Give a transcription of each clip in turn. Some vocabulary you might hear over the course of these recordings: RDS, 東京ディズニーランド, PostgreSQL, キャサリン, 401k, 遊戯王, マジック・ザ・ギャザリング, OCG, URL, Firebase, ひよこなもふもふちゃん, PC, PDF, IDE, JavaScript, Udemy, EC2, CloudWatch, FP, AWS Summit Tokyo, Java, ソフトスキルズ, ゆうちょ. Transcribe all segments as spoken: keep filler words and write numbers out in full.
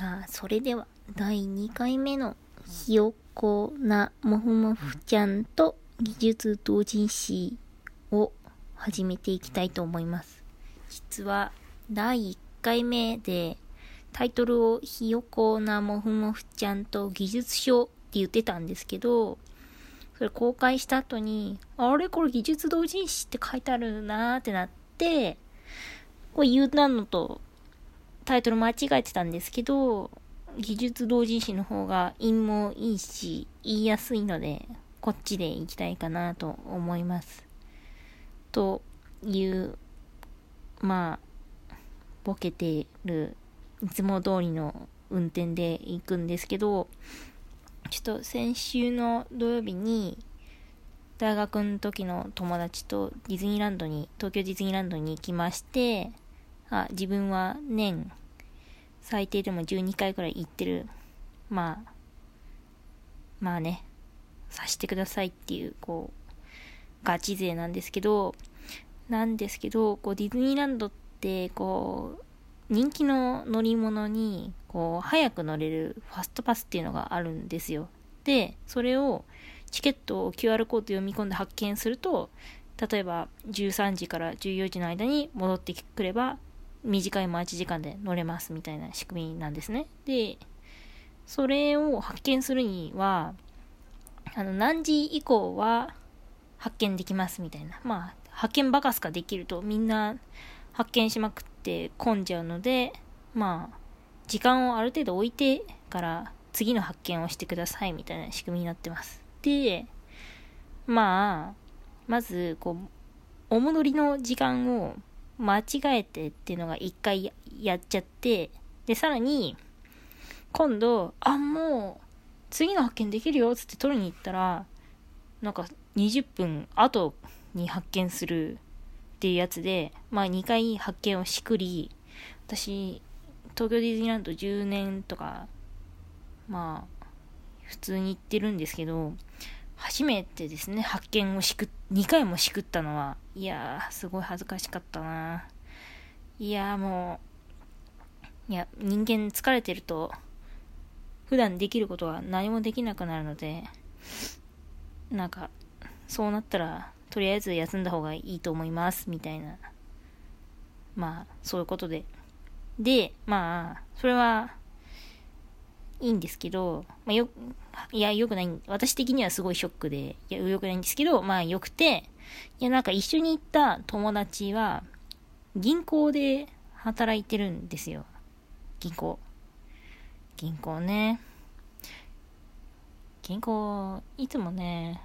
さあ、それではだいにかいめのひよこなもふもふちゃんと技術同人誌を始めていきたいと思います。実はだいいっかいめでタイトルをひよこなもふもふちゃんと技術書って言ってたんですけど、それ公開した後にあれこれ技術同人誌って書いてあるなーってなって、これ言うなのとタイトル間違えてたんですけど、技術同人誌の方が韻もいいし言いやすいのでこっちでいきたいかなと思いますというまあボケてるいつも通りの運転で行くんですけど、ちょっと先週の土曜日に大学の時の友達とディズニーランドに東京ディズニーランドに行きまして、あ自分は年最低でもじゅうにかいくらい行ってる、まあまあねさしてくださいっていうこうガチ勢なんですけどなんですけどこうディズニーランドってこう人気の乗り物にこう早く乗れるファストパスっていうのがあるんですよ。で、それをチケットを キューアール コード読み込んで発見すると、例えばじゅうさんじからじゅうよじの間に戻ってくれば短い待ち時間で乗れますみたいな仕組みなんですね。で、それを発見するにはあの何時以降は発見できますみたいな、まあ発見バカすかできるとみんな発見しまくって混んじゃうので、まあ時間をある程度置いてから次の発見をしてくださいみたいな仕組みになってます。で、まあまずこうお戻りの時間を間違えてっていうのが一回やっちゃって、でさらに今度あもう次の発見できるよっつって取りに行ったら、なんかにじゅっぷん後に発見するっていうやつで、まあにかい発見をしくり、私東京ディズニーランドじゅうねんとかまあ普通に行ってるんですけど、初めてですね発見をしくにかいもしくったのは、いやーすごい恥ずかしかったな。いやーもういや人間疲れてると普段できることは何もできなくなるので、なんかそうなったらとりあえず休んだ方がいいと思いますみたいな、まあそういうことででまあそれはいいんですけど、まあ、よいやよくない、私的にはすごいショックでいやよくないんですけど、まあよくて、いやなんか一緒に行った友達は銀行で働いてるんですよ。銀行銀行ね銀行いつもね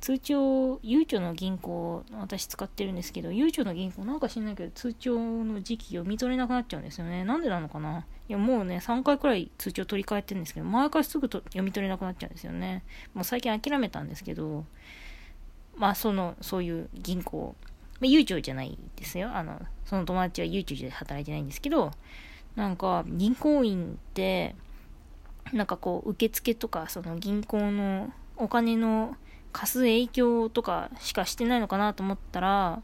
通帳ゆうちょの銀行私使ってるんですけど、ゆうちょの銀行なんか知んないけど通帳の時期読み取れなくなっちゃうんですよね。なんでなのかな。いやもうねさんかいくらい通帳取り替えてるんですけど、毎回すぐと読み取れなくなっちゃうんですよね。もう最近諦めたんですけど、まあそのそういう銀行、まあ、ゆうちょじゃないですよ、あのその友達はゆうちょで働いてないんですけど、なんか銀行員ってなんかこう受付とかその銀行のお金の貸す影響とかしかしてないのかなと思ったら、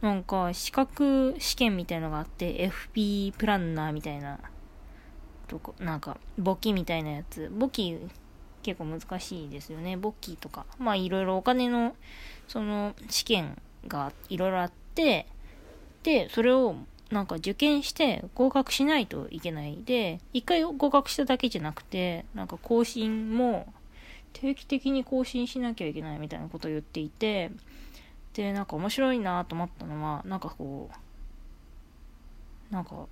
なんか資格試験みたいのがあって エフピー プランナーみたいなとか、なんか簿記みたいなやつ、簿記結構難しいですよね。簿記とかまあいろいろお金のその試験がいろいろあって、でそれをなんか受験して合格しないといけない。で一回合格しただけじゃなくて、なんか更新も定期的に更新しなきゃいけないみたいなことを言っていて、でなんか面白いなと思ったのは、なんかこうなんか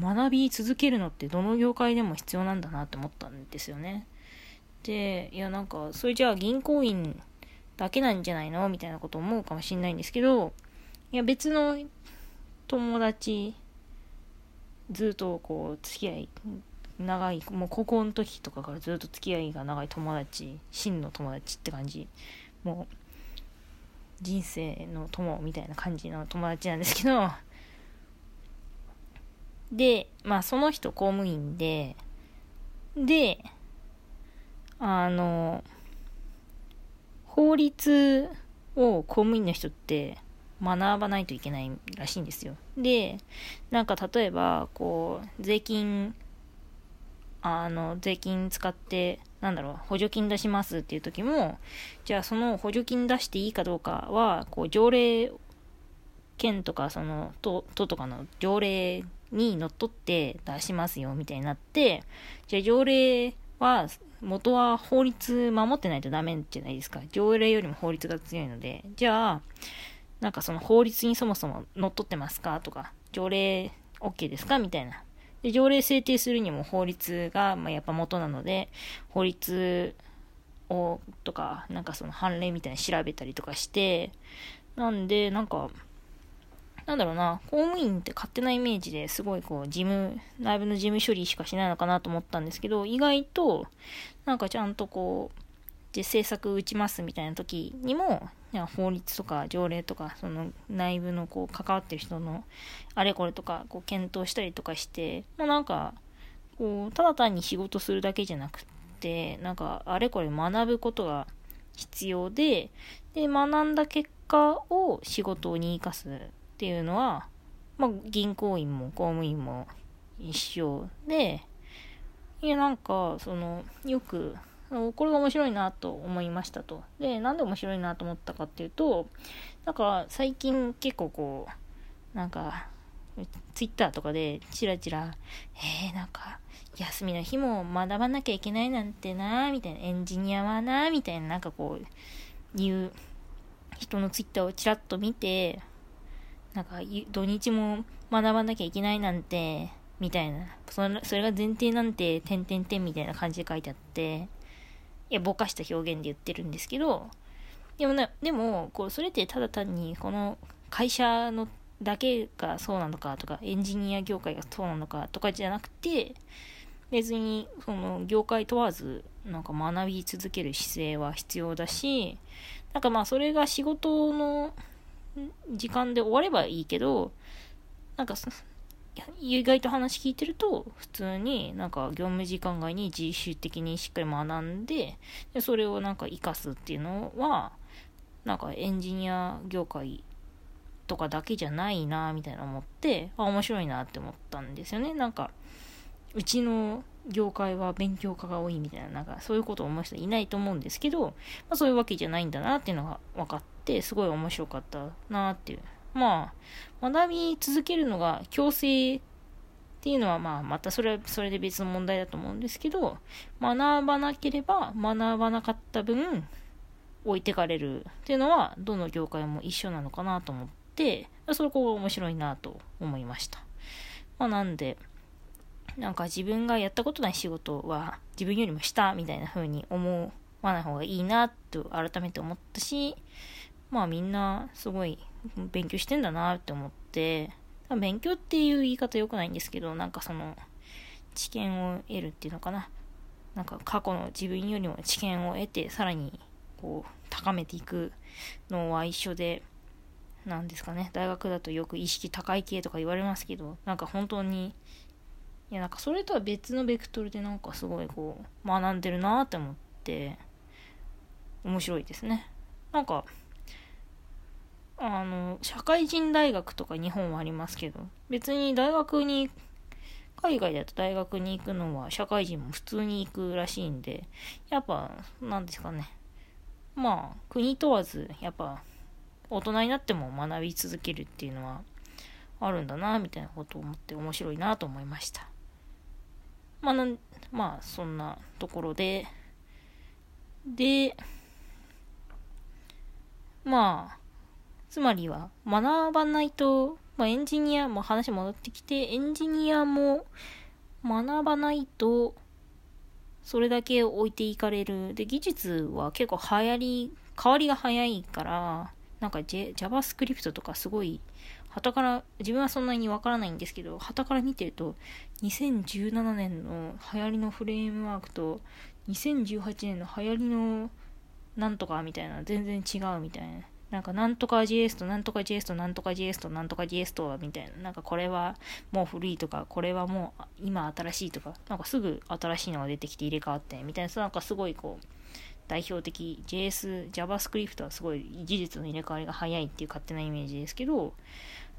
学び続けるのってどの業界でも必要なんだなと思ったんですよね。でいやなんかそれじゃあ銀行員だけなんじゃないのみたいなこと思うかもしれないんですけど、いや別の友達ずっとこう付き合い長い、もう高校の時とかからずっと付き合いが長い友達、真の友達って感じ、もう人生の友みたいな感じの友達なんですけど、でまあその人公務員で、であの法律を公務員の人って学ばないといけないらしいんですよ。で、なんか例えばこう税金あの税金使ってなんだろう補助金出しますっていう時も、じゃあその補助金出していいかどうかはこう条例、県とかその都とかの条例にのっとって出しますよみたいになって、じゃあ条例は元は法律守ってないとダメじゃないですか。条例よりも法律が強いので、じゃあなんかその法律にそもそものっとってますかとか、条例 OK ですかみたいな。で、条例制定するにも法律が、まあ、やっぱ元なので、法律をとかなんかその判例みたいな調べたりとかして、なんでなんかなんだろうな、公務員って勝手なイメージですごいこう事務内部の事務処理しかしないのかなと思ったんですけど、意外となんかちゃんとこうで政策打ちますみたいな時にも法律とか条例とかその内部のこう関わってる人のあれこれとかこう検討したりとかして、まあ、なんかこうただ単に仕事するだけじゃなくて、なんかあれこれ学ぶことが必要で、で学んだ結果を仕事に生かすっていうのは、まあ、銀行員も公務員も一緒で、いやなんかそのよくこれが面白いなと思いましたと。で、なんで面白いなと思ったかっていうと、なんか最近結構こうなんかツイッターとかでチラチラえー、なんか休みの日も学ばなきゃいけないなんてなみたいな、エンジニアはなみたいな、なんかこういう人のツイッターをチラッと見て、なんか土日も学ばなきゃいけないなんてみたいな、それ、それが前提なんて点点点みたいな感じで書いてあって、いやぼかした表現で言ってるんですけど、でもなでもこうそれってただ単にこの会社のだけがそうなのかとか、エンジニア業界がそうなのかとかじゃなくて、別にその業界問わずなんか学び続ける姿勢は必要だし、なんかまあそれが仕事の時間で終わればいいけど、なんか意外と話聞いてると普通になんか業務時間外に自主的にしっかり学ん で, でそれをなんか活かすっていうのはなんかエンジニア業界とかだけじゃないなみたいな思って、あ面白いなって思ったんですよね。なんかうちの業界は勉強家が多いみたい な, なんかそういうことを思う人いないと思うんですけど、まあ、そういうわけじゃないんだなっていうのが分かって、すごい面白かったなっていう。まあ、学び続けるのが強制っていうのは、まあ、またそれはそれで別の問題だと思うんですけど、学ばなければ学ばなかった分置いてかれるっていうのはどの業界も一緒なのかなと思って、それこが面白いなと思いました。まあ、なんでなんか自分がやったことない仕事は自分よりも下みたいな風に思わない方がいいなと改めて思ったし、まあみんなすごい勉強してんだなって思って、勉強っていう言い方良くないんですけど、なんかその知見を得るっていうのかな、なんか過去の自分よりも知見を得てさらにこう高めていくのは一緒で、なんですかね、大学だとよく意識高い系とか言われますけど、なんか本当にいやなんかそれとは別のベクトルでなんかすごいこう学んでるなって思って面白いですね。なんかあの社会人大学とか日本はありますけど、別に大学に海外だと大学に行くのは社会人も普通に行くらしいんで、やっぱなんですかね、まあ国問わずやっぱ大人になっても学び続けるっていうのはあるんだなみたいなことを思って面白いなと思いました。まあなんまあそんなところででまあつまりは学ばないと、まあ、エンジニアも話戻ってきて、エンジニアも学ばないとそれだけ置いていかれる。で、技術は結構流行り変わりが早いから、なんか JavaScript とかすごい傍から自分はそんなにわからないんですけど、傍から見てるとにせんじゅうななねんの流行りのフレームワークとにせんじゅうはちねんの流行りのなんとかみたいな全然違うみたいな、なんかなんとか ジェイエス となんとか ジェイエス となんとか ジェイエス となんとか ジェイエス とはみたいな、なんかこれはもう古いとか、これはもう今新しいとか、なんかすぐ新しいのが出てきて入れ替わってみたいな、なんかすごいこう代表的 ジェイエス、JavaScript はすごい技術の入れ替わりが早いっていう勝手なイメージですけど、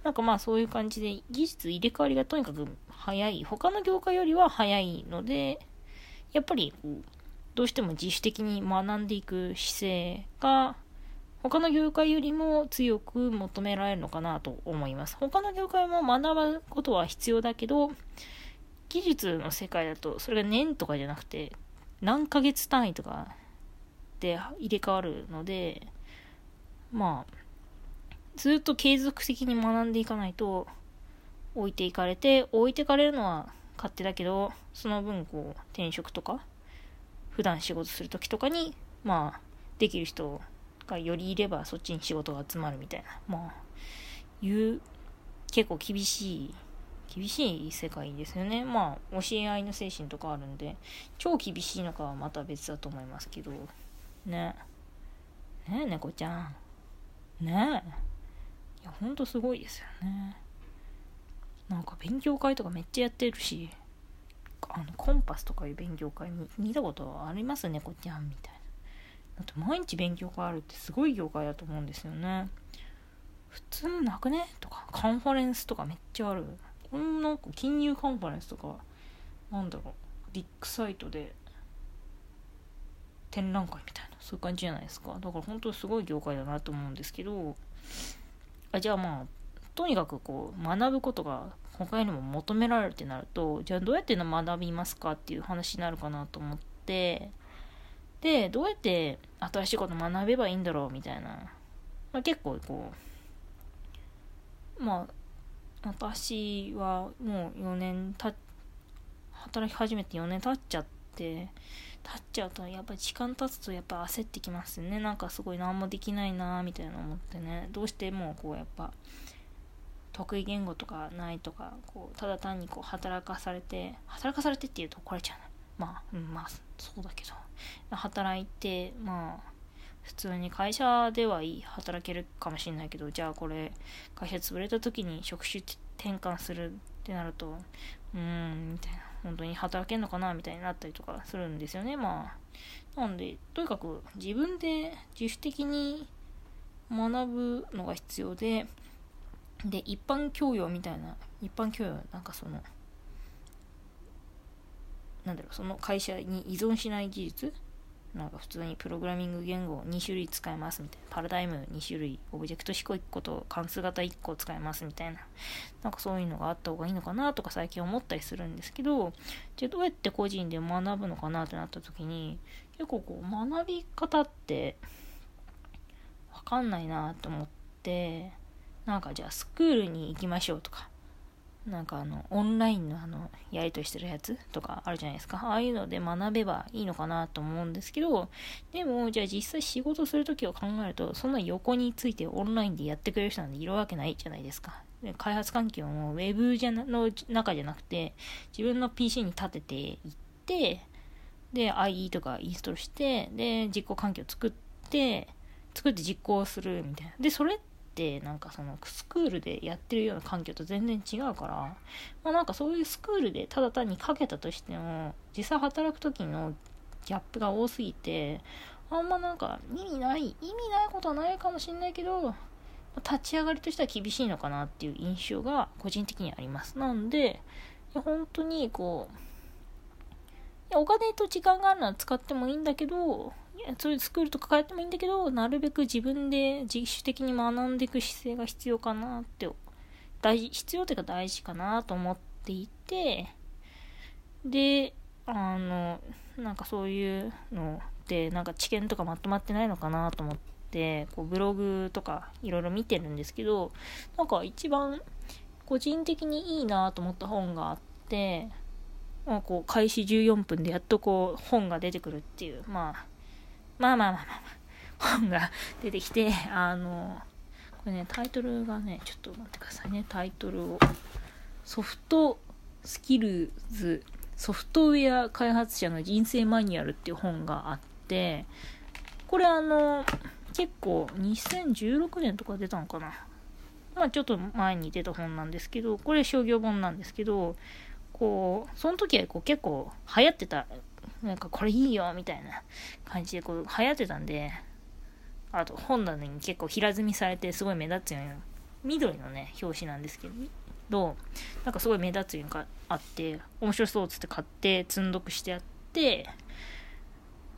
なんかまあそういう感じで技術入れ替わりがとにかく早い、他の業界よりは早いので、やっぱりこうどうしても自主的に学んでいく姿勢が他の業界よりも強く求められるのかなと思います。他の業界も学ぶことは必要だけど、技術の世界だとそれが年とかじゃなくて何ヶ月単位とかで入れ替わるので、まあずっと継続的に学んでいかないと置いていかれて、置いていかれるのは勝手だけど、その分こう転職とか普段仕事するときとかにまあできる人がよりいればそっちに仕事が集まるみたいな、まあいう結構厳しい厳しい世界ですよね。まあ教え合いの精神とかあるんで、超厳しいのかはまた別だと思いますけどね。ねえ猫ちゃんねえ、いやほんとすごいですよね。なんか勉強会とかめっちゃやってるし、あのコンパスとかいう勉強会見たことあります、猫ちゃんみたいな。だって毎日勉強会あるってすごい業界だと思うんですよね。普通もなくねとか、カンファレンスとかめっちゃある。こんな金融カンファレンスとか、なんだろう、ビッグサイトで展覧会みたいな、そういう感じじゃないですか。だから本当すごい業界だなと思うんですけど、あじゃあまあとにかくこう学ぶことが他にも求められるってなると、じゃあどうやって学びますかっていう話になるかなと思って、でどうやって新しいこと学べばいいんだろうみたいな、まあ、結構こうまあ私はもうよねんた働き始めてよねん経っちゃって経っちゃうとやっぱり時間経つとやっぱ焦ってきますよね。なんかすごい何もできないなみたいな思ってね、どうしてもこうやっぱ得意言語とかないとか、こうただ単にこう働かされて働かされてっていうと怒られちゃうね。まあ、うん、まあそうだけど働いて、まあ普通に会社ではいい働けるかもしれないけど、じゃあこれ会社潰れた時に職種転換するってなると、うーんみたいな、本当に働けんのかなみたいになったりとかするんですよね。まあなんでとにかく自分で自主的に学ぶのが必要で、で一般教養みたいな、一般教養なんかそのなんだろう、その会社に依存しない技術、なんか普通にプログラミング言語をに種類使いますみたいな、パラダイムに種類、オブジェクト思考いっこと関数型いっこ使いますみたいな、なんかそういうのがあった方がいいのかなとか最近思ったりするんですけど、じゃあどうやって個人で学ぶのかなってなった時に、結構こう学び方って分かんないなと思って、なんかじゃあスクールに行きましょうとか、なんかあのオンラインのあのやり取りしてるやつとかあるじゃないですか。ああいうので学べばいいのかなと思うんですけど、でもじゃあ実際仕事するときを考えると、そんな横についてオンラインでやってくれる人なんているわけないじゃないですか。で開発環境もウェブじゃなの中じゃなくて、自分の ピーシー に立てていって、で アイディー とかインストールして、で実行環境作って作って実行するみたいな。でそれってなんかそのスクールでやってるような環境と全然違うから、まあ、なんかそういうスクールでただ単にかけたとしても実際働く時のギャップが多すぎて、あんまなんか意味ない意味ないことはないかもしれないけど、立ち上がりとしては厳しいのかなっていう印象が個人的にあります。なんで本当にこうお金と時間があるのは使ってもいいんだけど、そういうスクールとか通ってもいいんだけど、なるべく自分で自主的に学んでいく姿勢が必要かなって、大事必要というか大事かなと思っていて、であのなんかそういうのでなんか知見とかまとまってないのかなと思って、こうブログとかいろいろ見てるんですけど、なんか一番個人的にいいなと思った本があって、まあこう開始じゅうよんぷんでやっとこう本が出てくるっていう、まあまあまあまあまあ、本が出てきて、あの、これね、タイトルがね、ちょっと待ってくださいね、タイトルを。ソフトスキルズ、ソフトウェア開発者の人生マニュアルっていう本があって、これあの、結構にせんじゅうろくねんとか出たのかな。まあちょっと前に出た本なんですけど、これ商業本なんですけど、こう、その時はこう結構流行ってた、なんかこれいいよみたいな感じでこう流行ってたんで、あと本棚に結構平積みされてすごい目立つような緑のね表紙なんですけど、なんかすごい目立つようにあって面白そうっつって買って積んどくしてあって、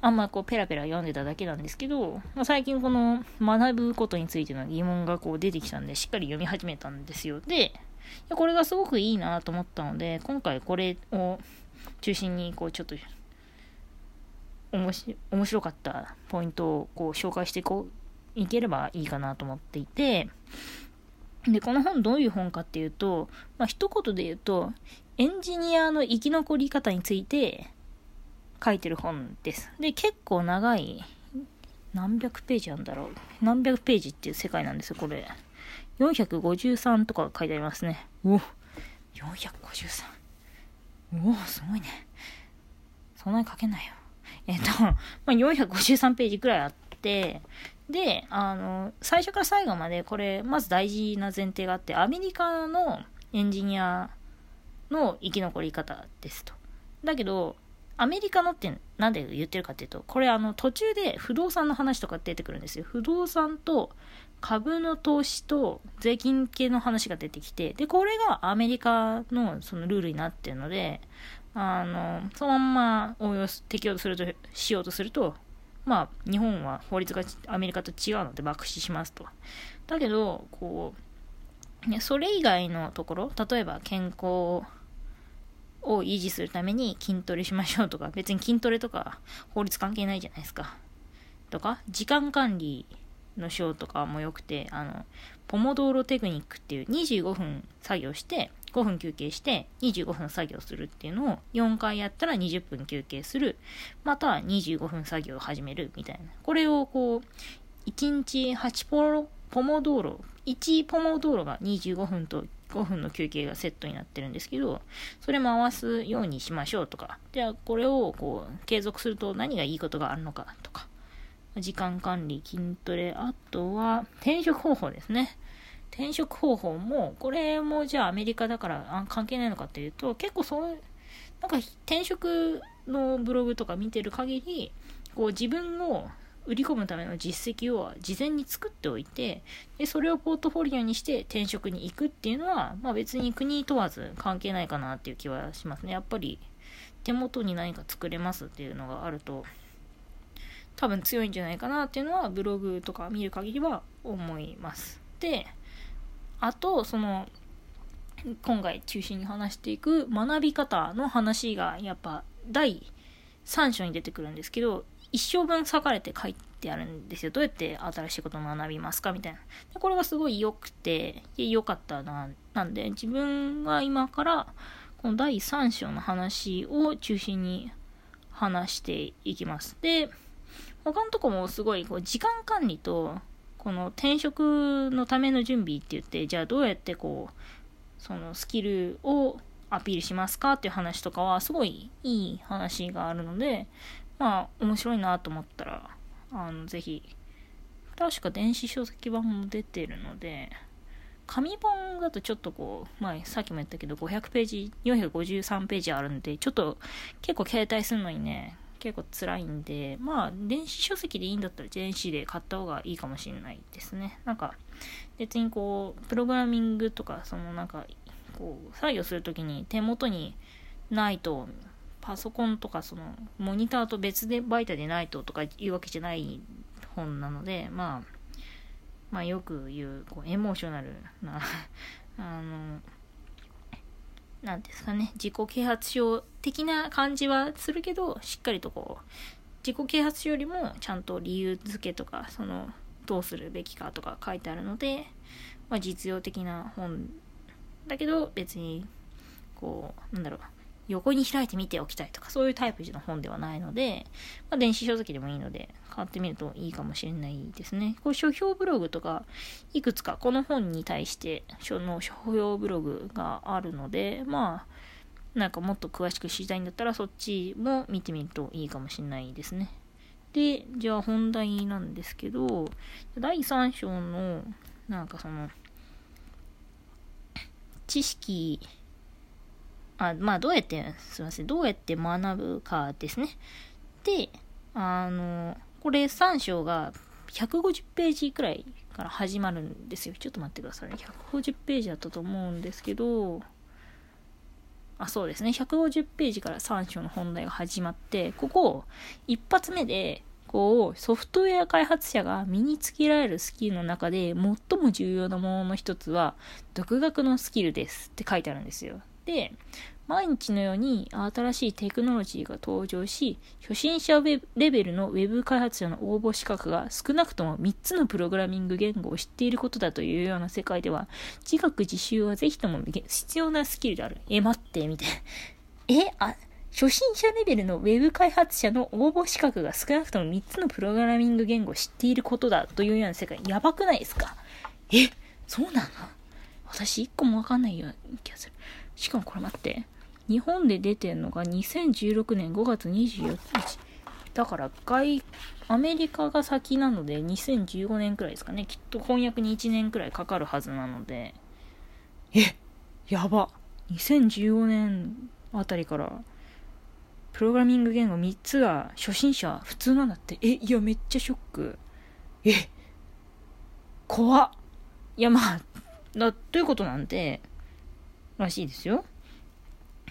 あんまこうペラペラ読んでただけなんですけど、まあ、最近この学ぶことについての疑問がこう出てきたんでしっかり読み始めたんですよ。でこれがすごくいいなと思ったので、今回これを中心にこうちょっと面白かったポイントをこう紹介していこういければいいかなと思っていて、でこの本どういう本かっていうと、まあ、一言で言うとエンジニアの生き残り方について書いてる本です。で結構長い、何百ページなんだろう、何百ページっていう世界なんですよ。これよんひゃくごじゅうさんとか書いてありますね。およんひゃくごじゅうさん、おーすごいね、そんなに書けないよ。えっと、まあ、よんひゃくごじゅうさんページくらいあって、であの最初から最後までこれまず大事な前提があって、アメリカのエンジニアの生き残り方ですと。だけどアメリカのってなんで言ってるかっていうと、これあの途中で不動産の話とか出てくるんですよ。不動産と株の投資と税金系の話が出てきて、でこれがアメリカのそのルールになってるので、あのそのまんま応用適用するとしようとすると、まあ日本は法律がアメリカと違うので爆死しますと。だけどこう、ね、それ以外のところ、例えば健康を維持するために筋トレしましょうとか、別に筋トレとか法律関係ないじゃないですか。とか時間管理の章とかもよくて、あのポモドーロテクニックっていうにじゅうごふん作業してごふん休憩してにじゅうごふん作業するっていうのをよんかいやったらにじゅっぷん休憩する、またにじゅうごふん作業を始めるみたいな、これをこういちにちはちポロポモドーロ、いちポモドーロがにじゅうごふんとごふんの休憩がセットになってるんですけど、それも合わすようにしましょうとか、じゃあこれをこう継続すると何がいいことがあるのかとか、時間管理、筋トレ、あとは転職方法ですね。転職方法も、これもじゃあアメリカだから関係ないのかっていうと、結構そういうなんか転職のブログとか見てる限り、こう自分を売り込むための実績を事前に作っておいて、でそれをポートフォリオにして転職に行くっていうのは、まあ、別に国問わず関係ないかなっていう気はしますね。やっぱり手元に何か作れますっていうのがあると多分強いんじゃないかなっていうのはブログとか見る限りは思います。であとその今回中心に話していく学び方の話がやっぱだいさん章に出てくるんですけど、一章分割かれて書いてあるんですよ。どうやって新しいことを学びますかみたいな。でこれがすごい良くて良かったな。なんで自分が今からこのだいさん章の話を中心に話していきます。で他のとこもすごいこう時間管理とこの転職のための準備って言って、じゃあどうやってこうそのスキルをアピールしますかっていう話とかはすごいいい話があるので、まあ面白いなと思ったらあのぜひ、確か電子書籍版も出てるので、紙本だとちょっとこう、まあ、さっきも言ったけどごひゃくページよんひゃくごじゅうさんページあるんで、ちょっと結構携帯するのにね結構辛いんで、まあ電子書籍でいいんだったら電子で買った方がいいかもしれないですね。なんか別にこうプログラミングとかそのなんかこう作業するときに手元にないと、パソコンとかそのモニターと別で媒体でないととかいうわけじゃない本なので、まあまあよく言うこうエモーショナルなあのなんですかね、自己啓発書的な感じはするけど、しっかりとこう自己啓発書よりもちゃんと理由付けとかそのどうするべきかとか書いてあるので、まあ、実用的な本だけど別にこうなんだろう横に開いて見ておきたいとかそういうタイプの本ではないので、まあ、電子書籍でもいいので買ってみるといいかもしれないですね。こう書評ブログとかいくつかこの本に対して書の書評ブログがあるので、まあなんかもっと詳しく知りたいんだったらそっちも見てみるといいかもしれないですね。でじゃあ本題なんですけど、だいさん章のなんかその知識あまあどうやってすみませんどうやって学ぶかですね。で、あのこれさん章がひゃくごじゅっページくらいから始まるんですよ。ちょっと待ってくださいね。ひゃくごじゅっページだったと思うんですけど、あ、そうですね。ひゃくごじゅっページからさん章の本題が始まって、ここ一発目でこうソフトウェア開発者が身につけられるスキルの中で最も重要なものの一つは独学のスキルですって書いてあるんですよ。で、毎日のように新しいテクノロジーが登場し、初心者レベルのウェブ開発者の応募資格が少なくともみっつのプログラミング言語を知っていることだというような世界では、自学自習はぜひとも必要なスキルである。え、待って、みたいな。え、あ、初心者レベルのウェブ開発者の応募資格が少なくともみっつのプログラミング言語を知っていることだというような世界、やばくないですか？え、そうなの？私いっこもわかんないような気がする。しかもこれ待って。日本で出てんのがにせんじゅうろくねんごがつにじゅうよっかだから外アメリカが先なのでにせんじゅうごねんくらいですかね。きっと翻訳にいちねんくらいかかるはずなので、え、やば、にせんじゅうごねんあたりからプログラミング言語みっつが初心者普通なんだって。え、いやめっちゃショック。え、怖っ。いやまあだということなんでらしいですよ。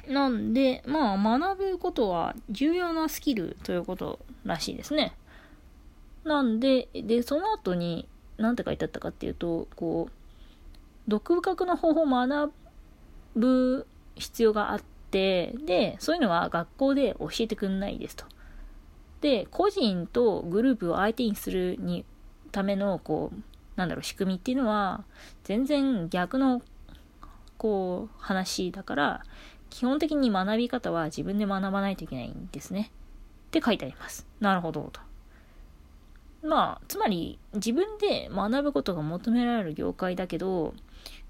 なんで、まあ、学ぶことは重要なスキルということらしいですね。なんで、で、その後に、なんて書いてあったかっていうと、こう、独学の方法を学ぶ必要があって、で、そういうのは学校で教えてくんないですと。で、個人とグループを相手にするにための、こう、なんだろう、仕組みっていうのは、全然逆の、こう、話だから、基本的に学び方は自分で学ばないといけないんですねって書いてあります。なるほどと。まあつまり自分で学ぶことが求められる業界だけど、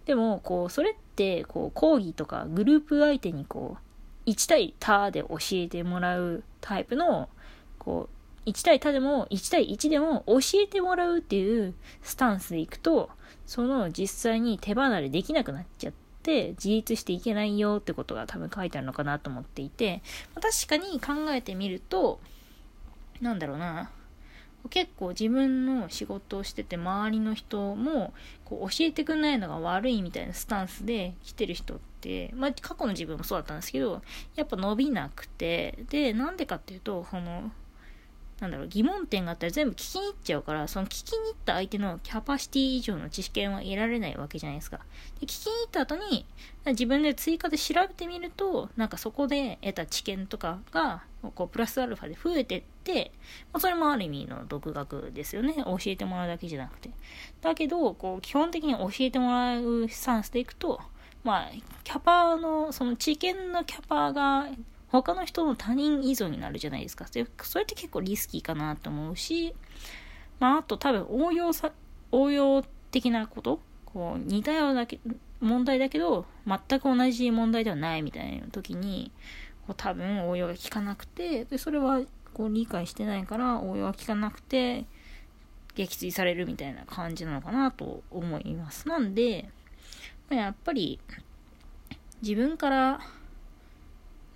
でもこうそれってこう講義とかグループ相手にこういち対他で教えてもらうタイプの、こういち対他でもいち対いちでも教えてもらうっていうスタンスでいくと、その実際に手離れできなくなっちゃってで自立していけないよってことが多分書いてあるのかなと思っていて、確かに考えてみると、なんだろうな、結構自分の仕事をしてて周りの人もこう教えてくれないのが悪いみたいなスタンスで来てる人って、まあ、過去の自分もそうだったんですけど、やっぱ伸びなくて、でなんでかっていうと、そのなんだろう、疑問点があったら全部聞きに行っちゃうから、その聞きに行った相手のキャパシティ以上の知識は得られないわけじゃないですか。で、聞きに行った後に、自分で追加で調べてみると、なんかそこで得た知見とかが、こう、プラスアルファで増えてって、まあ、それもある意味の独学ですよね。教えてもらうだけじゃなくて。だけど、こう、基本的に教えてもらうスタンスでいくと、まあ、キャパの、その知見のキャパが、他の人の他人依存になるじゃないですか。それって結構リスキーかなと思うし、まああと多分応用さ、応用的なこと、こう似たような問題だけど全く同じ問題ではないみたいな時に、こう多分応用が効かなくて、でそれはこう理解してないから応用が効かなくて撃墜されるみたいな感じなのかなと思います。なんで、やっぱり自分から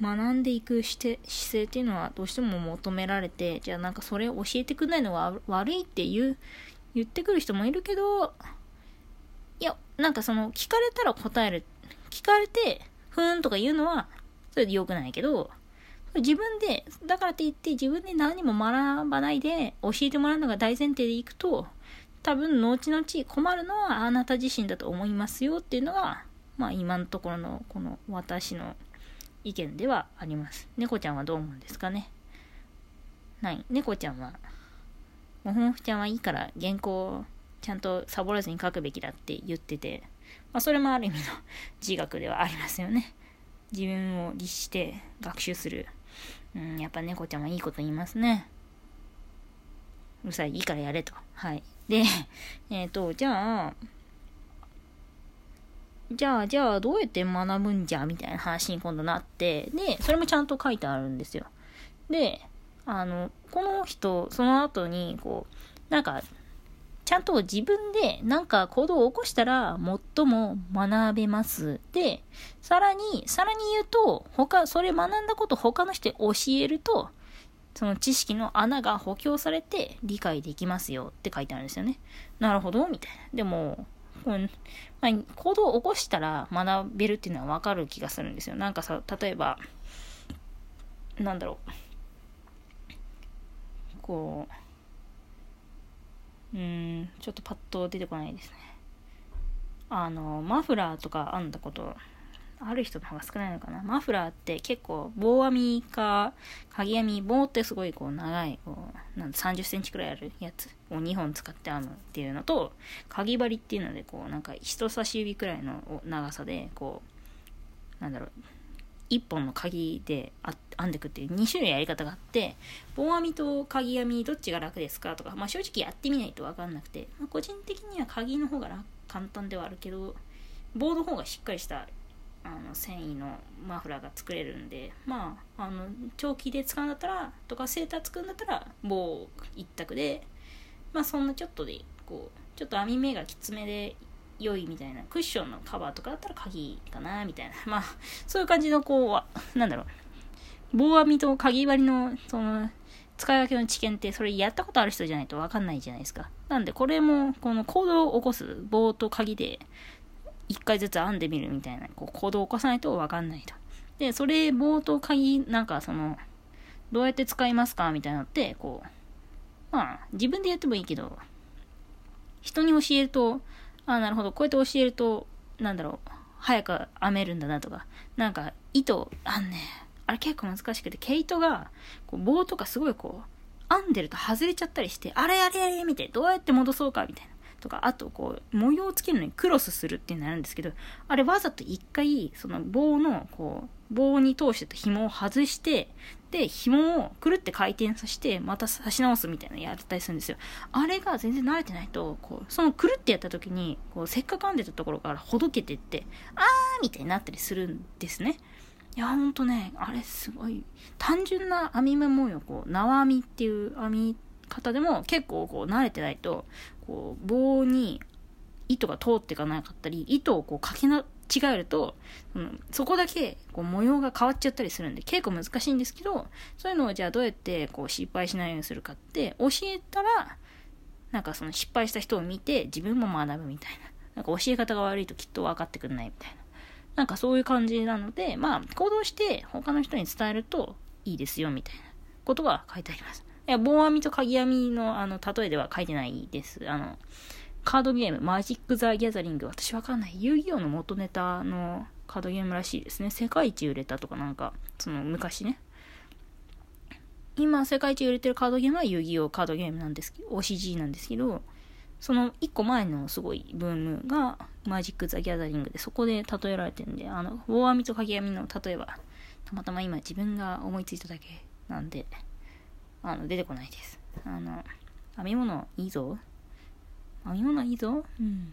学んでいくして姿勢っていうのはどうしても求められて、じゃあなんかそれ教えてくれないのは悪いっていう言ってくる人もいるけど、いやなんかその聞かれたら答える、聞かれてふーんとか言うのはそれで良くないけど、自分でだからって言って自分で何も学ばないで教えてもらうのが大前提でいくと、多分後々困るのはあなた自身だと思いますよっていうのが、まあ今のところのこの私の意見ではあります。猫ちゃんはどう思うんですかね。ない。猫ちゃんは、もふもふちゃんはいいから原稿をちゃんとサボらずに書くべきだって言ってて、まあそれもある意味の自学ではありますよね。自分を律して学習する。うん、やっぱ猫ちゃんはいいこと言いますね。うるさい、いいからやれと。はい。で、えっと、じゃあ、じゃあ、じゃあ、どうやって学ぶんじゃみたいな話に今度なって、で、それもちゃんと書いてあるんですよ。で、あの、この人、その後に、こう、なんか、ちゃんと自分でなんか行動を起こしたら最も学べます。で、さらに、さらに言うと、他、それ学んだこと他の人に教えると、その知識の穴が補強されて理解できますよって書いてあるんですよね。なるほど、みたいな。でも、うんまあ、行動を起こしたら学べるっていうのは分かる気がするんですよ。なんかさ、例えば、なんだろう。こう、うーんちょっとパッと出てこないですね。あのマフラーとか編んだことある人の方が少ないのかな。マフラーって結構棒編みか鍵編み、棒ってすごいこう長いこうなんさんじゅっセンチくらいあるやつをにほん使って編むっていうのと、鍵針っていうのでこうなんか人差し指くらいの長さでこうなんだろういっぽんの鍵で編んでいくっていうにしゅるいやり方があって、棒編みと鍵編みどっちが楽ですかとか、まあ、正直やってみないと分かんなくて、まあ、個人的には鍵の方が簡単ではあるけど、棒の方がしっかりしたあの繊維のマフラーが作れるんで、まあ、あの長期で使うんだったらとかセーター作るんだったら棒一択で、まあ、そんなちょっとでこうちょっと編み目がきつめで良いみたいなクッションのカバーとかだったら鍵かなみたいな、まあそういう感じのこうなんだろう棒編みと鍵割りのその使い分けの知見って、それやったことある人じゃないと分かんないじゃないですか。なんでこれもこの行動を起こす棒と鍵でいっかいずつ編んでみるみたいなこう行動を起こさないと分かんないと。でそれ棒と鍵なんかそのどうやって使いますかみたいなのってこうまあ自分でやってもいいけど人に教えると、あ、なるほど。こうやって教えると、なんだろう、早く編めるんだなとか、なんか糸、あんね、あれ結構難しくて、毛糸が、こう棒とかすごいこう、編んでると外れちゃったりして、あれあれあれみたいな、どうやって戻そうかみたいな。とか、あとこう、模様をつけるのにクロスするっていうのがあるんですけど、あれわざと一回、その棒の、こう、棒に通してた紐を外して、で、紐をくるって回転させて、また差し直すみたいなのやったりするんですよ。あれが全然慣れてないと、こう、そのくるってやった時に、こう、せっかく編んでたところからほどけてって、あーみたいになったりするんですね。いや、ほんとね、あれすごい、単純な編み目模様、こう、縄編みっていう編み方でも結構こう、慣れてないと、こう、棒に糸が通っていかなかったり、糸をこう、かけな、違えると、うん、そこだけこう模様が変わっちゃったりするんで結構難しいんですけど、そういうのをじゃあどうやってこう失敗しないようにするかって教えたら、なんかその失敗した人を見て自分も学ぶみたいな、なんか教え方が悪いときっと分かってくれないみたいな、なんかそういう感じなので、まあ行動して他の人に伝えるといいですよみたいなことが書いてあります。いや、棒編みと鍵編みのあの例えでは書いてないです。あのカードゲーム、マジック・ザ・ギャザリング、私わかんない。遊戯王の元ネタのカードゲームらしいですね。世界一売れたとかなんか、その昔ね。今、世界一売れてるカードゲームは遊戯王カードゲームなんですけど、オーシージー なんですけど、その一個前のすごいブームがマジック・ザ・ギャザリングで、そこで例えられてるんで、あの、棒編みと鍵編みの例えば、たまたま今自分が思いついただけなんで、あの、出てこないです。あの、編み物いいぞ。編み物いいぞ。うん。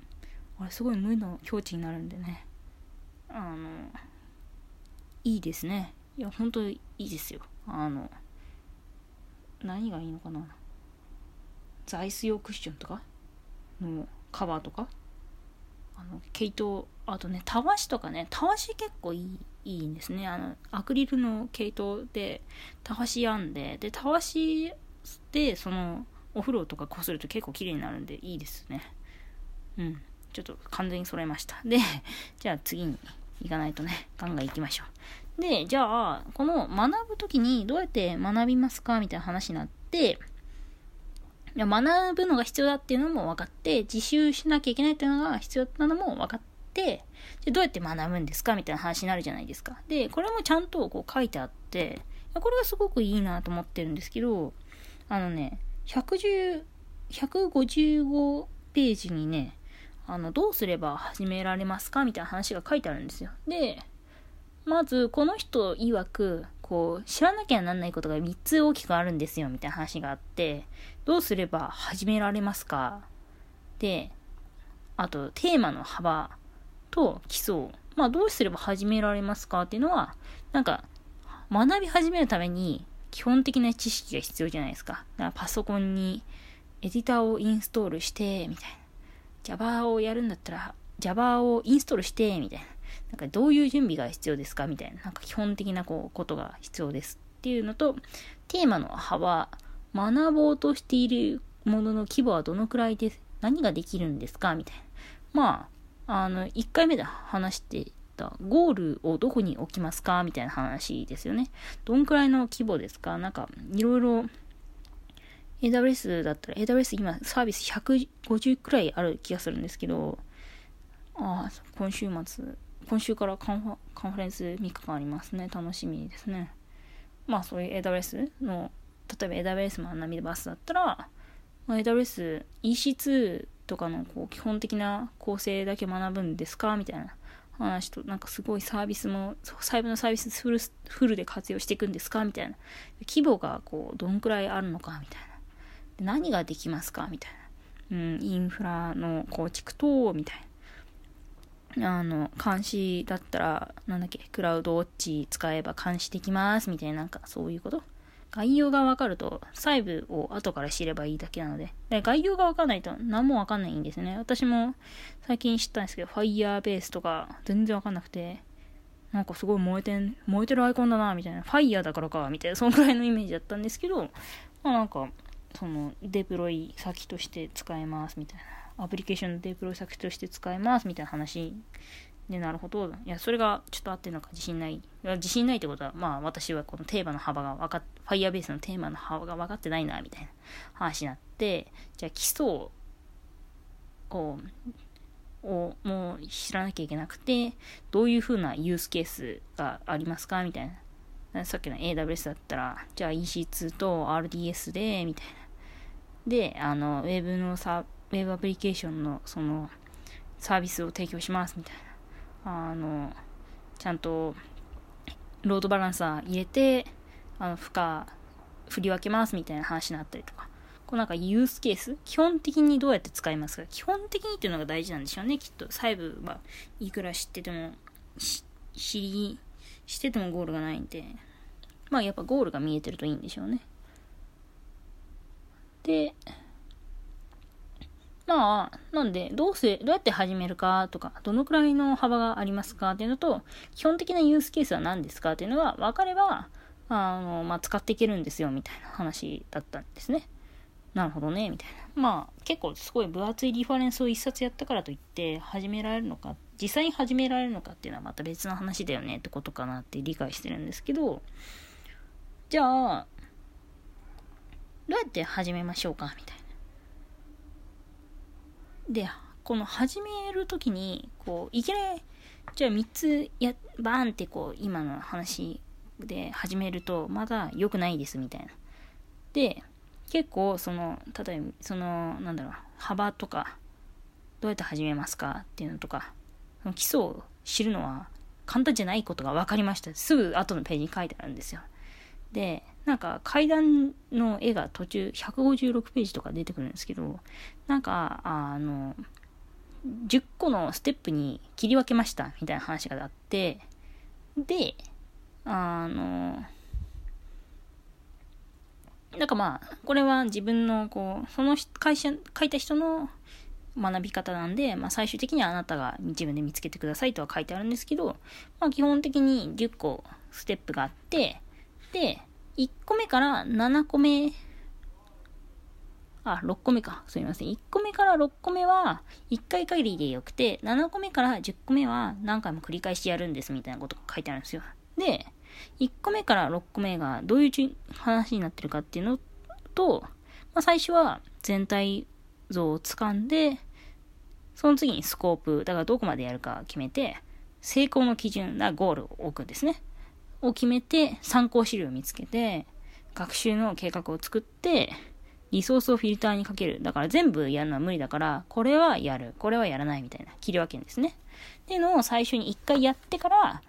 あれすごい無の境地になるんでね。あの、いいですね。いや、ほんといいですよ。あの、何がいいのかな。座椅子用クッションとかのカバーとか。あの、毛糸、あとね、たわしとかね。たわし結構いい、いいんですね。あの、アクリルの毛糸で、たわし編んで、で、たわしで、その、お風呂とかこすると結構綺麗になるんでいいですね。うん。ちょっと完全に揃えました。で、じゃあ次に行かないとね、ガンガン行きましょう。で、じゃあ、この学ぶときにどうやって学びますかみたいな話になって、いや、学ぶのが必要だっていうのも分かって、自習しなきゃいけないっていうのが必要なのも分かって、でどうやって学ぶんですかみたいな話になるじゃないですか。で、これもちゃんとこう書いてあって、これがすごくいいなと思ってるんですけど、あのね、ひゃくごじゅうごページにね、あの、どうすれば始められますかみたいな話が書いてあるんですよ。で、まず、この人曰く、こう、知らなきゃなんないことがみっつ大きくあるんですよ、みたいな話があって、どうすれば始められますかで、あと、テーマの幅と基礎。まあ、どうすれば始められますかっていうのは、なんか、学び始めるために、基本的な知識が必要じゃないですか。だからパソコンにエディターをインストールしてみたいな、 Java をやるんだったら Java をインストールしてみたいな、なんかどういう準備が必要ですかみたいな、なんか基本的なこうことが必要ですっていうのと、テーマの幅、学ぼうとしているものの規模はどのくらいです、何ができるんですかみたいな。まあ、あのいっかいめで話してたゴールをどこに置きますかみたいな話ですよね。どんくらいの規模ですか、なんかいろいろ エーダブリューエス だったら エーダブリューエス 今サービスひゃくごじゅうくらいある気がするんですけど、ああ今週末今週からカンファ、カンファレンスみっかかんありますね。楽しみですね。まあそういう エーダブリューエス の、例えば エーダブリューエス のナビバスだったら、まあ、エーダブリューエス イーシーツー とかのこう基本的な構成だけ学ぶんですかみたいな話と、なんかすごいサービスも、細部のサービスフル、フルで活用していくんですかみたいな。規模がこうどんくらいあるのかみたいな。で何ができますかみたいな。うん、インフラの構築等みたいな。あの監視だったらなんだっけクラウドウォッチ使えば監視できますみたいな、なんかそういうこと、概要が分かると細部を後から知ればいいだけなの で, で概要が分かんないと何も分かんないんですね。私も最近知ったんですけど Firebase とか全然分かんなくて、なんかすごい燃えてん燃えてるアイコンだなみたいな、ファイヤーだからかみたいな、そのくらいのイメージだったんですけど、まあなんかそのデプロイ先として使えますみたいな、アプリケーションのデプロイ先として使えますみたいな話で、なるほど、いやそれがちょっと合ってるのか自信ない、いや自信ないってことは、まあ私はこのテーマの幅が分かっ Firebase のテーマの幅が分かってないなみたいな話になって、じゃあ基礎をこうをもう知らなきゃいけなくて、どういう風なユースケースがありますかみたいな、さっきの エーダブリューエス だったらじゃあ イーシーツー と アールディーエス でみたいな、であのウェブのサーウェブアプリケーションのそのサービスを提供しますみたいな、あのちゃんとロードバランサー入れてあの負荷振り分けますみたいな話になったりとか、こうなんかユースケース、基本的にどうやって使いますか、基本的にっていうのが大事なんでしょうねきっと。細部はいくら知っててもし知りしててもゴールがないんで、まあやっぱゴールが見えてるといいんでしょうね。でまあ、なんでどうせどうやって始めるかとか、どのくらいの幅がありますかっていうのと、基本的なユースケースは何ですかっていうのが分かれば、あの、まあ、使っていけるんですよみたいな話だったんですね。なるほどねみたいな。まあ結構すごい分厚いリファレンスを一冊やったからといって始められるのか、実際に始められるのかっていうのはまた別の話だよねってことかなって理解してるんですけど、じゃあどうやって始めましょうかみたいな。でこの始めるときにこういきなりじゃあみっつやバーンってこう今の話で始めるとまだ良くないですみたいな。で結構その例えばそのなんだろう幅とかどうやって始めますかっていうのとか、その基礎を知るのは簡単じゃないことが分かりました、すぐ後のページに書いてあるんですよ。でなんか階段の絵が途中ひゃくごじゅうろくページとか出てくるんですけど、なんかあのじゅっこのステップに切り分けましたみたいな話があって、であのなんかまあこれは自分のこうその会社書いた人の学び方なんで、まあ、最終的にはあなたが自分で見つけてくださいとは書いてあるんですけど、まあ、基本的にじゅっこステップがあって、でいっこめからななこめ、あ、ろっこめか。すみません。いっこめからろっこめはいっかい限りでよくて、ななこめからじゅっこめは何回も繰り返しやるんですみたいなことが書いてあるんですよ。で、いっこめからろっこめがどういう話になってるかっていうのと、まあ、最初は全体像をつかんで、その次にスコープ、だからどこまでやるか決めて、成功の基準、だからゴールを置くんですね。を決めて、参考資料を見つけて、学習の計画を作って、リソースをフィルターにかける。だから全部やるのは無理だから、これはやる、これはやらないみたいな切り分けるんですね。っていうのを最初に一回やってから、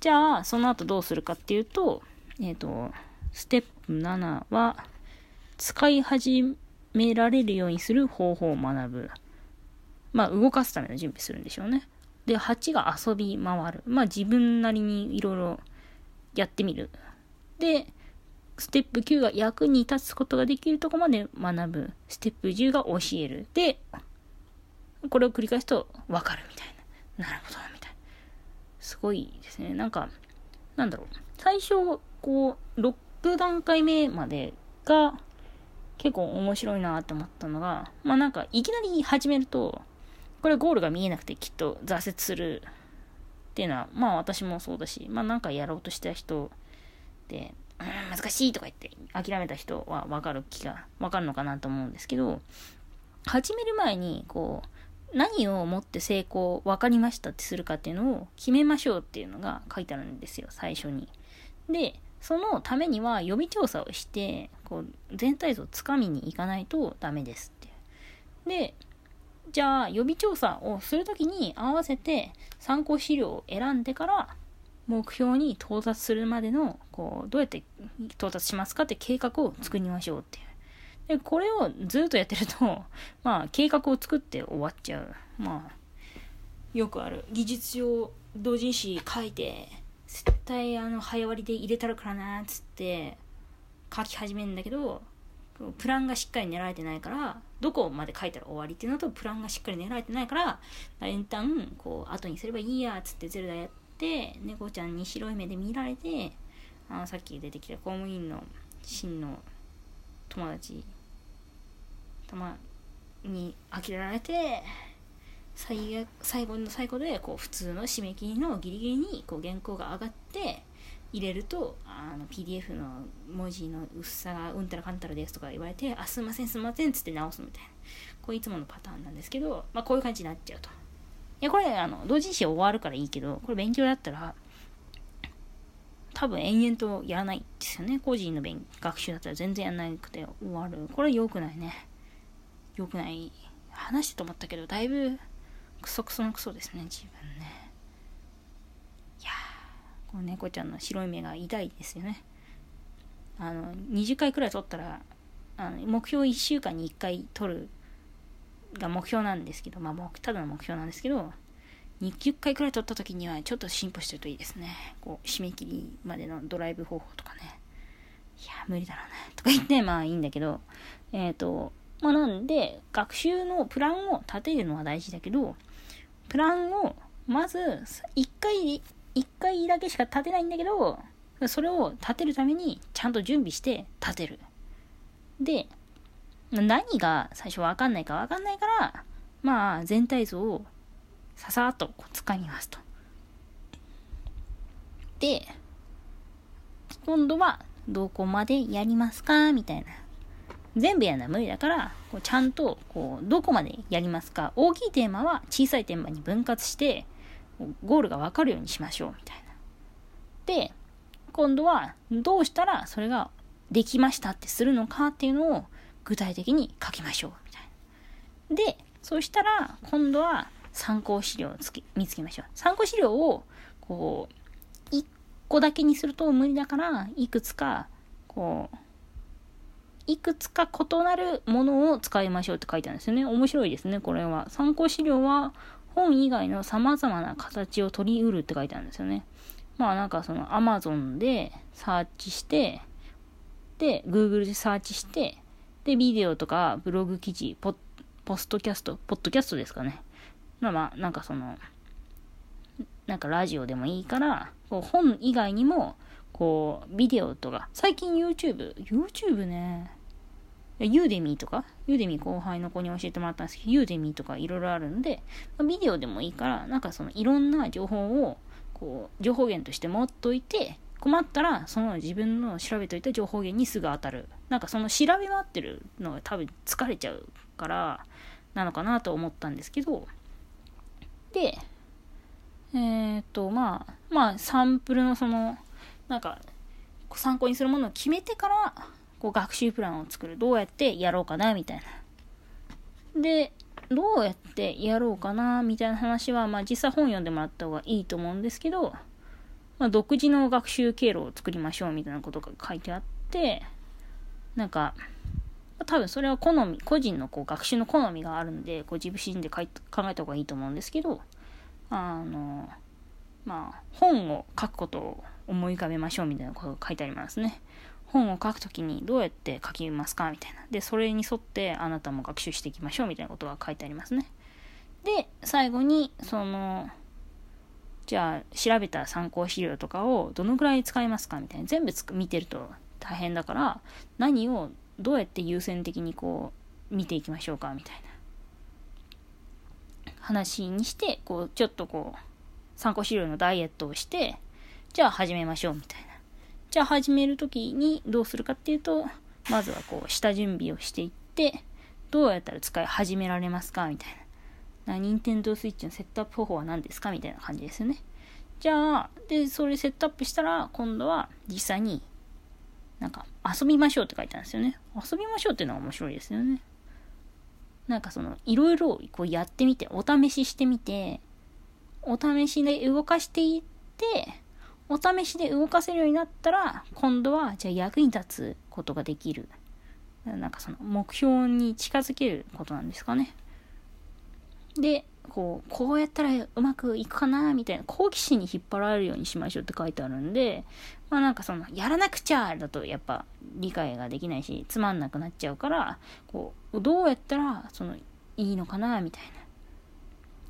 じゃあその後どうするかっていうと、えっと、ステップななは、使い始められるようにする方法を学ぶ。まあ動かすための準備するんでしょうね。で、はちが遊び回る。まあ自分なりにいろいろやってみる。で、ステップきゅうが役に立つことができるところまで学ぶ。ステップじゅうが教える。で、これを繰り返すと分かるみたいな。なるほど、みたいな。すごいですね。なんか、なんだろう。最初、こう、ろく段階目までが結構面白いなと思ったのが、まあなんか、いきなり始めると、これゴールが見えなくてきっと挫折するっていうのは、まあ私もそうだし、まあなんかやろうとした人で、うん、難しいとか言って諦めた人は分かる気が、分かるのかなと思うんですけど、始める前にこう、何をもって成功、分かりましたってするかっていうのを決めましょうっていうのが書いてあるんですよ、最初に。で、そのためには予備調査をして、こう、全体像をつかみにいかないとダメですっていう。で、じゃあ予備調査をするときに合わせて参考資料を選んでから目標に到達するまでのこうどうやって到達しますかって計画を作りましょうっていう。で、これをずっとやってると、まあ計画を作って終わっちゃう。まあよくある技術上同人誌書いて絶対あの早割りで入れたらからなーっつって書き始めるんだけど、プランがしっかり練られてないからどこまで書いたら終わりっていうのとプランがしっかり練られてないから一旦こう後にすればいいやっつってゼルダやって猫ちゃんに白い目で見られて、あのさっき出てきた公務員の真の友達たまに呆れられて最悪最後の最後でこう普通の締め切りのギリギリにこう原稿が上がって入れると、あの ピーディーエフ の文字の薄さがうんたらかんたらですとか言われて、あ、すいませんすいませんっつって直すみたいな、こういつものパターンなんですけど、まあこういう感じになっちゃうと。いやこれあの同人誌終わるからいいけど、これ勉強だったら多分延々とやらないですよね。個人の勉学習だったら全然やらなくて終わる。これ良くないね。良くない話してと思ったけど、だいぶクソクソのクソですね、自分ね。この猫ちゃんの白い目が痛いですよね。あのにじゅっかいくらい撮ったら、あの目標いっしゅうかんにいっかい撮るが目標なんですけど、まあただの目標なんですけど、にじゅっかいくらい撮った時にはちょっと進歩してるといいですね。こう締め切りまでのドライブ方法とかね。いや無理だろうねとか言ってまあいいんだけど、えっとまあなんで学習のプランを立てるのは大事だけど、プランをまずいっかいに一回だけしか立てないんだけど、それを立てるためにちゃんと準備して立てる。で、何が最初分かんないか分かんないから、まあ全体像をささっと掴みますと。で、今度はどこまでやりますかみたいな。全部やるのは無理だから、こうちゃんとこうどこまでやりますか。大きいテーマは小さいテーマに分割して、ゴールが分かるようにしましょうみたいな。で、今度はどうしたらそれができましたってするのかっていうのを具体的に書きましょうみたいな。で、そうしたら今度は参考資料をつけ見つけましょう。参考資料をこういっこだけにすると無理だからいくつかこういくつか異なるものを使いましょうって書いてあるんですよね。面白いですねこれは。参考資料は本以外の様々な形を取り得るって書いてあるんですよね。まあなんかその Amazon でサーチして、で、Google でサーチして、で、ビデオとかブログ記事、ポッ、ポストキャスト、ポッドキャストですかね。まあなんかその、なんかラジオでもいいから、こう本以外にも、こう、ビデオとか、最近 YouTube、YouTube ね、ユーデミーとか、ユーデミー後輩の子に教えてもらったんですけど、ユーデミーとかいろいろあるんで、ビデオでもいいから、なんかそのいろんな情報を、こう、情報源として持っといて、困ったら、その自分の調べといた情報源にすぐ当たる。なんかその調べ回ってるのが多分疲れちゃうから、なのかなと思ったんですけど、で、えっと、まあ、まあ、サンプルのその、なんか、参考にするものを決めてから、こう学習プランを作る。どうやってやろうかなみたいな。で、どうやってやろうかなみたいな話は、まあ実際本読んでもらった方がいいと思うんですけど、まあ独自の学習経路を作りましょうみたいなことが書いてあって、なんか、多分それは好み、個人のこう学習の好みがあるんで、こう自身で考えた方がいいと思うんですけど、あの、まあ本を書くことを思い浮かべましょうみたいなことが書いてありますね。本を書くときにどうやって書きますかみたいな。で、それに沿ってあなたも学習していきましょうみたいなことが書いてありますね。で、最後に、その、じゃあ調べた参考資料とかをどのくらい使いますかみたいな。全部つ見てると大変だから、何をどうやって優先的にこう見ていきましょうかみたいな話にして、こうちょっとこう参考資料のダイエットをして、じゃあ始めましょうみたいな。じゃあ始めるときにどうするかっていうと、まずはこう下準備をしていって、どうやったら使い始められますかみたいな。任天堂スイッチのセットアップ方法は何ですかみたいな感じですよね。じゃあ、で、それセットアップしたら、今度は実際になんか遊びましょうって書いてあるんですよね。遊びましょうっていうのが面白いですよね。なんかその、いろいろこうやってみて、お試ししてみて、お試しで動かしていって、お試しで動かせるようになったら、今度はじゃあ役に立つことができる。なんかその目標に近づけることなんですかね。で、こう、こうやったらうまくいくかなみたいな、好奇心に引っ張られるようにしましょうって書いてあるんで、まあなんかその、やらなくちゃだとやっぱ理解ができないし、つまんなくなっちゃうから、こう、どうやったらその、いいのかなみたいな。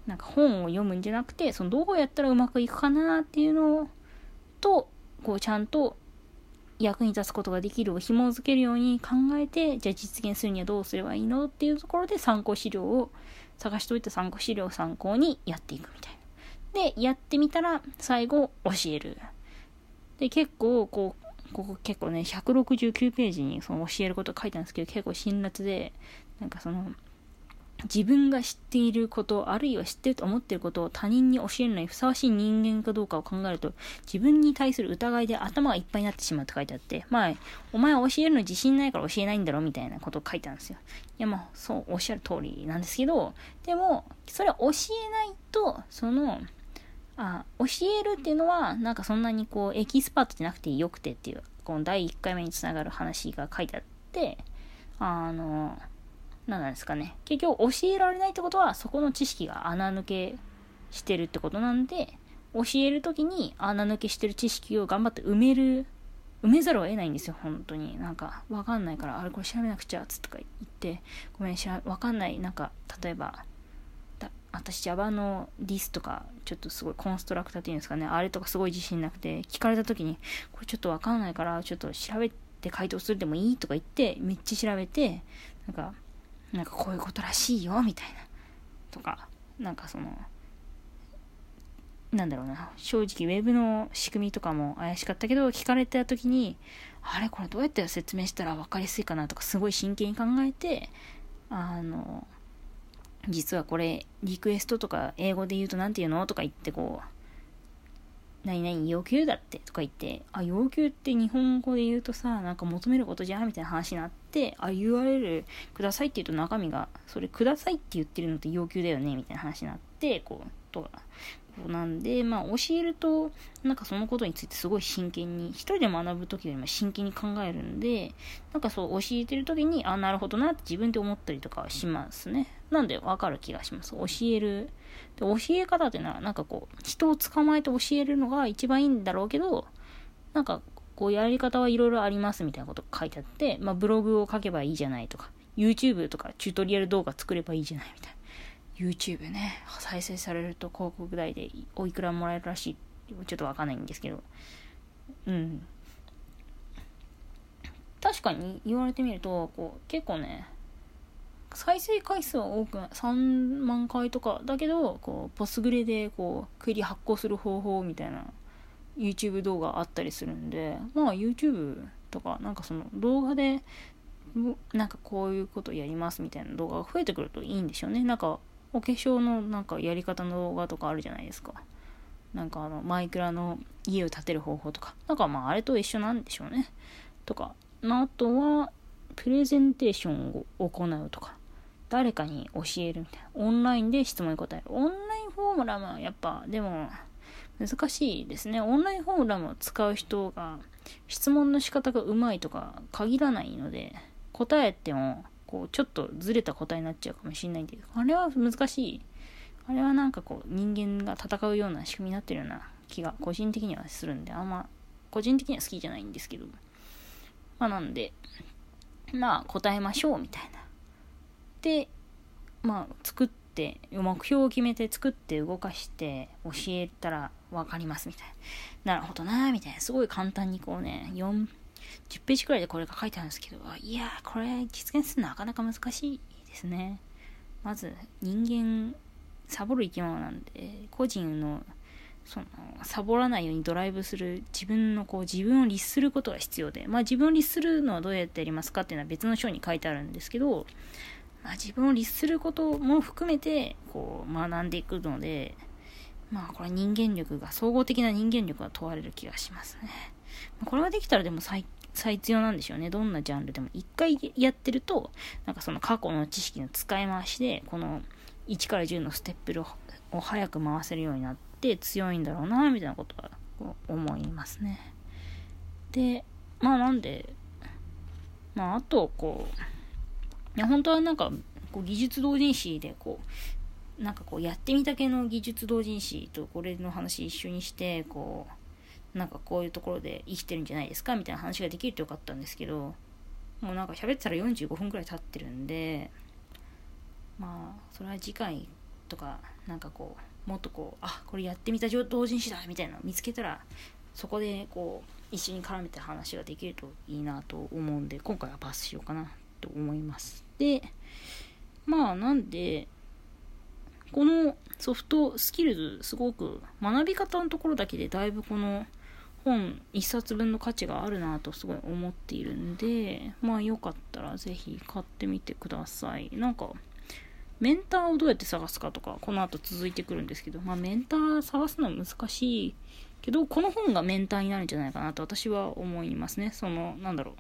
なんか本を読むんじゃなくて、そのどうやったらうまくいくかなっていうのを、とこうちゃんと役に立つことができるを紐づけるように考えて、じゃあ実現するにはどうすればいいのっていうところで参考資料を探しておいた参考資料を参考にやっていくみたいな。で、やってみたら最後教える。で、結構こうここ結構ねひゃくろくじゅうきゅうページにその教えること書いてあるんですけど、結構辛辣で、なんかその自分が知っていることあるいは知ってると思っていることを他人に教えるのにふさわしい人間かどうかを考えると自分に対する疑いで頭がいっぱいになってしまうって書いてあって、まあお前は教えるの自信ないから教えないんだろみたいなことを書いてあるんですよ。いや、まあそうおっしゃる通りなんですけど、でもそれは教えないと、そのあ教えるっていうのはなんかそんなにこうエキスパートじゃなくてよくてっていう、このだいいっかいめにつながる話が書いてあって、あのなんですかね、結局教えられないってことはそこの知識が穴抜けしてるってことなんで、教えるときに穴抜けしてる知識を頑張って埋める埋めざるを得ないんですよ。本当になんか分かんないからあれこれ調べなくちゃつとか言って、ごめん分かんない、なんか例えば私 Java の ディス とかちょっとすごいコンストラクターっていうんですかね、あれとかすごい自信なくて、聞かれたときにこれちょっと分かんないからちょっと調べて回答するでもいいとか言ってめっちゃ調べて、なんかなんかこういうことらしいよみたいなとか、なんかそのなんだろうな、正直ウェブの仕組みとかも怪しかったけど、聞かれた時にあれこれどうやって説明したら分かりやすいかなとかすごい真剣に考えて、あの実はこれリクエストとか英語で言うとなんて言うのとか言って、こう何々要求だってとか言って、あ要求って日本語で言うとさなんか求めることじゃんみたいな話になって、あ ユーアールエル くださいって言うと中身がそれくださいって言ってるのって要求だよねみたいな話になって、こうとかこうなんで、まあ教えるとなんかそのことについてすごい真剣に一人で学ぶ時よりも真剣に考えるんで、なんかそう教えてる時にあなるほどなって自分で思ったりとかしますね。なんでわかる気がします。教えるで教え方っていうのはなんかこう人を捕まえて教えるのが一番いいんだろうけど、なんかこうやり方はいろいろありますみたいなこと書いてあって、まあ、ブログを書けばいいじゃないとか YouTube とかチュートリアル動画作ればいいじゃないみたいな。 YouTube ね再生されると広告代でおいくらもらえるらしい、ちょっとわかんないんですけど、うん確かに言われてみるとこう結構ね再生回数は多くないさんまんかいとかだけど、こうポスグレでこうクエリ発行する方法みたいなYouTube 動画あったりするんで、まあ YouTube とかなんかその動画でなんかこういうことやりますみたいな動画が増えてくるといいんでしょうね。なんかお化粧のなんかやり方の動画とかあるじゃないですか。なんかあのマイクラの家を建てる方法とか、なんかまああれと一緒なんでしょうね。とか、あとはプレゼンテーションを行うとか、誰かに教えるみたいな。オンラインで質問に答える。オンラインフォームはやっぱでも難しいですね。オンラインフォームを使う人が質問の仕方がうまいとか限らないので、答えてもこうちょっとずれた答えになっちゃうかもしれないんで、あれは難しい。あれはなんかこう人間が戦うような仕組みになってるような気が個人的にはするんで、あんま個人的には好きじゃないんですけど、まあ、なんで、まあ、答えましょうみたいな。で、まあ、作って、目標を決めて作って動かして教えたら分かりますみたいな。なるほどな、みたいな。すごい簡単にこうね、よん、じゅっページくらいでこれが書いてあるんですけど、いやー、これ実現するのなかなか難しいですね。まず、人間、サボる生き物なんで、個人の、そのサボらないようにドライブする自分のこう自分を律することが必要で、まあ自分を律するのはどうやってやりますかっていうのは別の章に書いてあるんですけど、まあ自分を律することも含めてこう学んでいくので、まあこれ人間力が総合的な人間力が問われる気がしますね。これができたらでも最最強なんでしょうね。どんなジャンルでも一回やってるとなんかその過去の知識の使い回しでこのいちからじゅうのステップを早く回せるようになって強いんだろうなみたいなことは思いますね。で、まあなんで、まああとこういや本当はなんかこう技術同人誌でこうなんかこうやってみた系の技術同人誌とこれの話一緒にしてこうなんかこういうところで生きてるんじゃないですかみたいな話ができるとよかったんですけど、もうなんか喋ってたらよんじゅうごふんくらい経ってるんで、まあそれは次回とかなんかこう。もっとこうあこれやってみた同人誌だみたいなのを見つけたらそこでこう一緒に絡めて話ができるといいなと思うんで、今回はパスしようかなと思います。でまあなんでこのソフトスキルズすごく学び方のところだけでだいぶこの本一冊分の価値があるなとすごい思っているんで、まあよかったらぜひ買ってみてください。なんかメンターをどうやって探すかとか、この後続いてくるんですけど、まあメンター探すのは難しいけど、この本がメンターになるんじゃないかなと私は思いますね。その、なんだろう。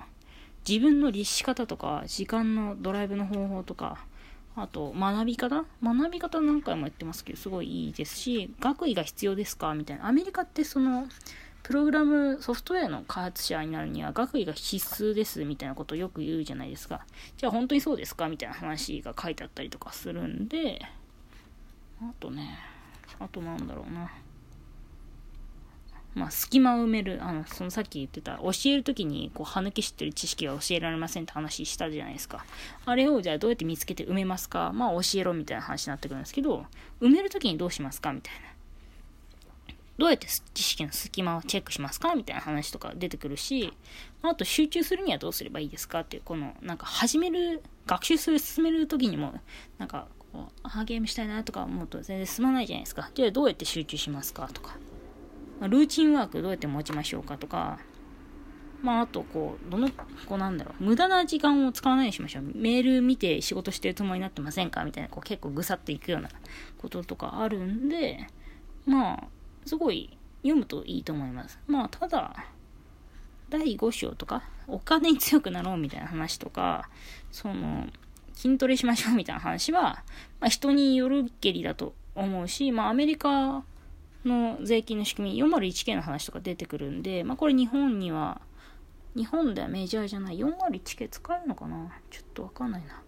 自分の律し方とか、時間のドライブの方法とか、あと学び方学び方何回もやってますけど、すごいいいですし、学位が必要ですかみたいな。アメリカってその、プログラムソフトウェアの開発者になるには学位が必須ですみたいなことをよく言うじゃないですか。じゃあ本当にそうですかみたいな話が書いてあったりとかするんで、あとね、あとなんだろうな、まあ隙間を埋める、あのそのさっき言ってた教えるときにこう歯抜け知ってる知識は教えられませんって話したじゃないですか。あれをじゃあどうやって見つけて埋めますか、まあ教えろみたいな話になってくるんですけど、埋めるときにどうしますかみたいな。どうやって知識の隙間をチェックしますかみたいな話とか出てくるし、あと集中するにはどうすればいいですかっていう、このなんか始める学習する進める時にもなんかこうあゲームしたいなとか思うと全然進まないじゃないですか。じゃあどうやって集中しますかとか、ルーチンワークどうやって持ちましょうかとか、まああとこうどのこうなんだろう無駄な時間を使わないようにしましょう。メール見て仕事してるつもりになってませんかみたいな、こう結構ぐさっていくようなこととかあるんで、まあすごい読むといいと思います。まあただだいご章とかお金に強くなろうみたいな話とか、その筋トレしましょうみたいな話は、まあ、人によるけりだと思うし、まあアメリカの税金の仕組み よんまるいちケー の話とか出てくるんで、まあこれ日本には日本ではメジャーじゃない よんまるいちケー 使えるのかな、ちょっとわかんないな、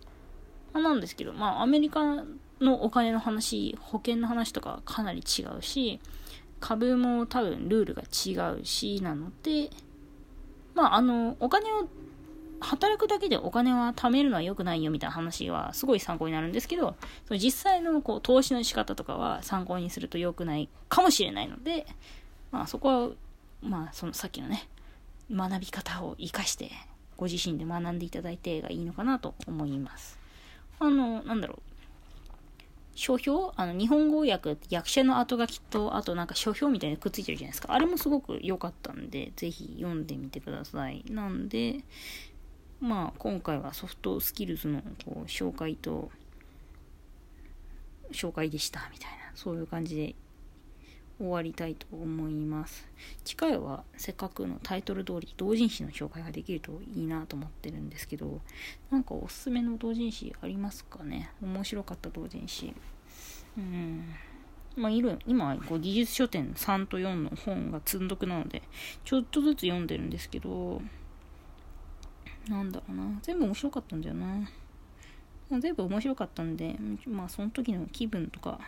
まあ、なんですけど、まあアメリカのお金の話保険の話とかかなり違うし、株も多分ルールが違うし、なのでまああのお金を働くだけでお金は貯めるのは良くないよみたいな話はすごい参考になるんですけど、その実際のこう投資の仕方とかは参考にすると良くないかもしれないので、まあそこはまあそのさっきのね学び方を生かしてご自身で学んでいただいてがいいのかなと思います。あのなんだろう。書評、あの日本語訳役者の後書きとあとなんか書評みたいにくっついてるじゃないですか。あれもすごく良かったんでぜひ読んでみてください。なんでまあ今回はソフトスキルズのこう紹介と紹介でしたみたいな、そういう感じで終わりたいと思います。次回はせっかくのタイトル通り同人誌の紹介ができるといいなと思ってるんですけど、なんかおすすめの同人誌ありますかね。面白かった同人誌、うーんまあいろ今こう技術書店さんとよんの本が積んどくなのでちょっとずつ読んでるんですけど、なんだろうな、全部面白かったんだよな、全部面白かったんで、まあその時の気分とか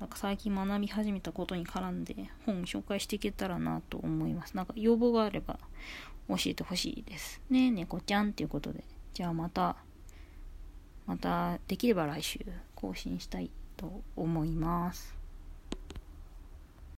なんか最近学び始めたことに絡んで本を紹介していけたらなと思います。なんか要望があれば教えてほしいですね。猫ちゃんということで、じゃあまたまたできれば来週更新したいと思います。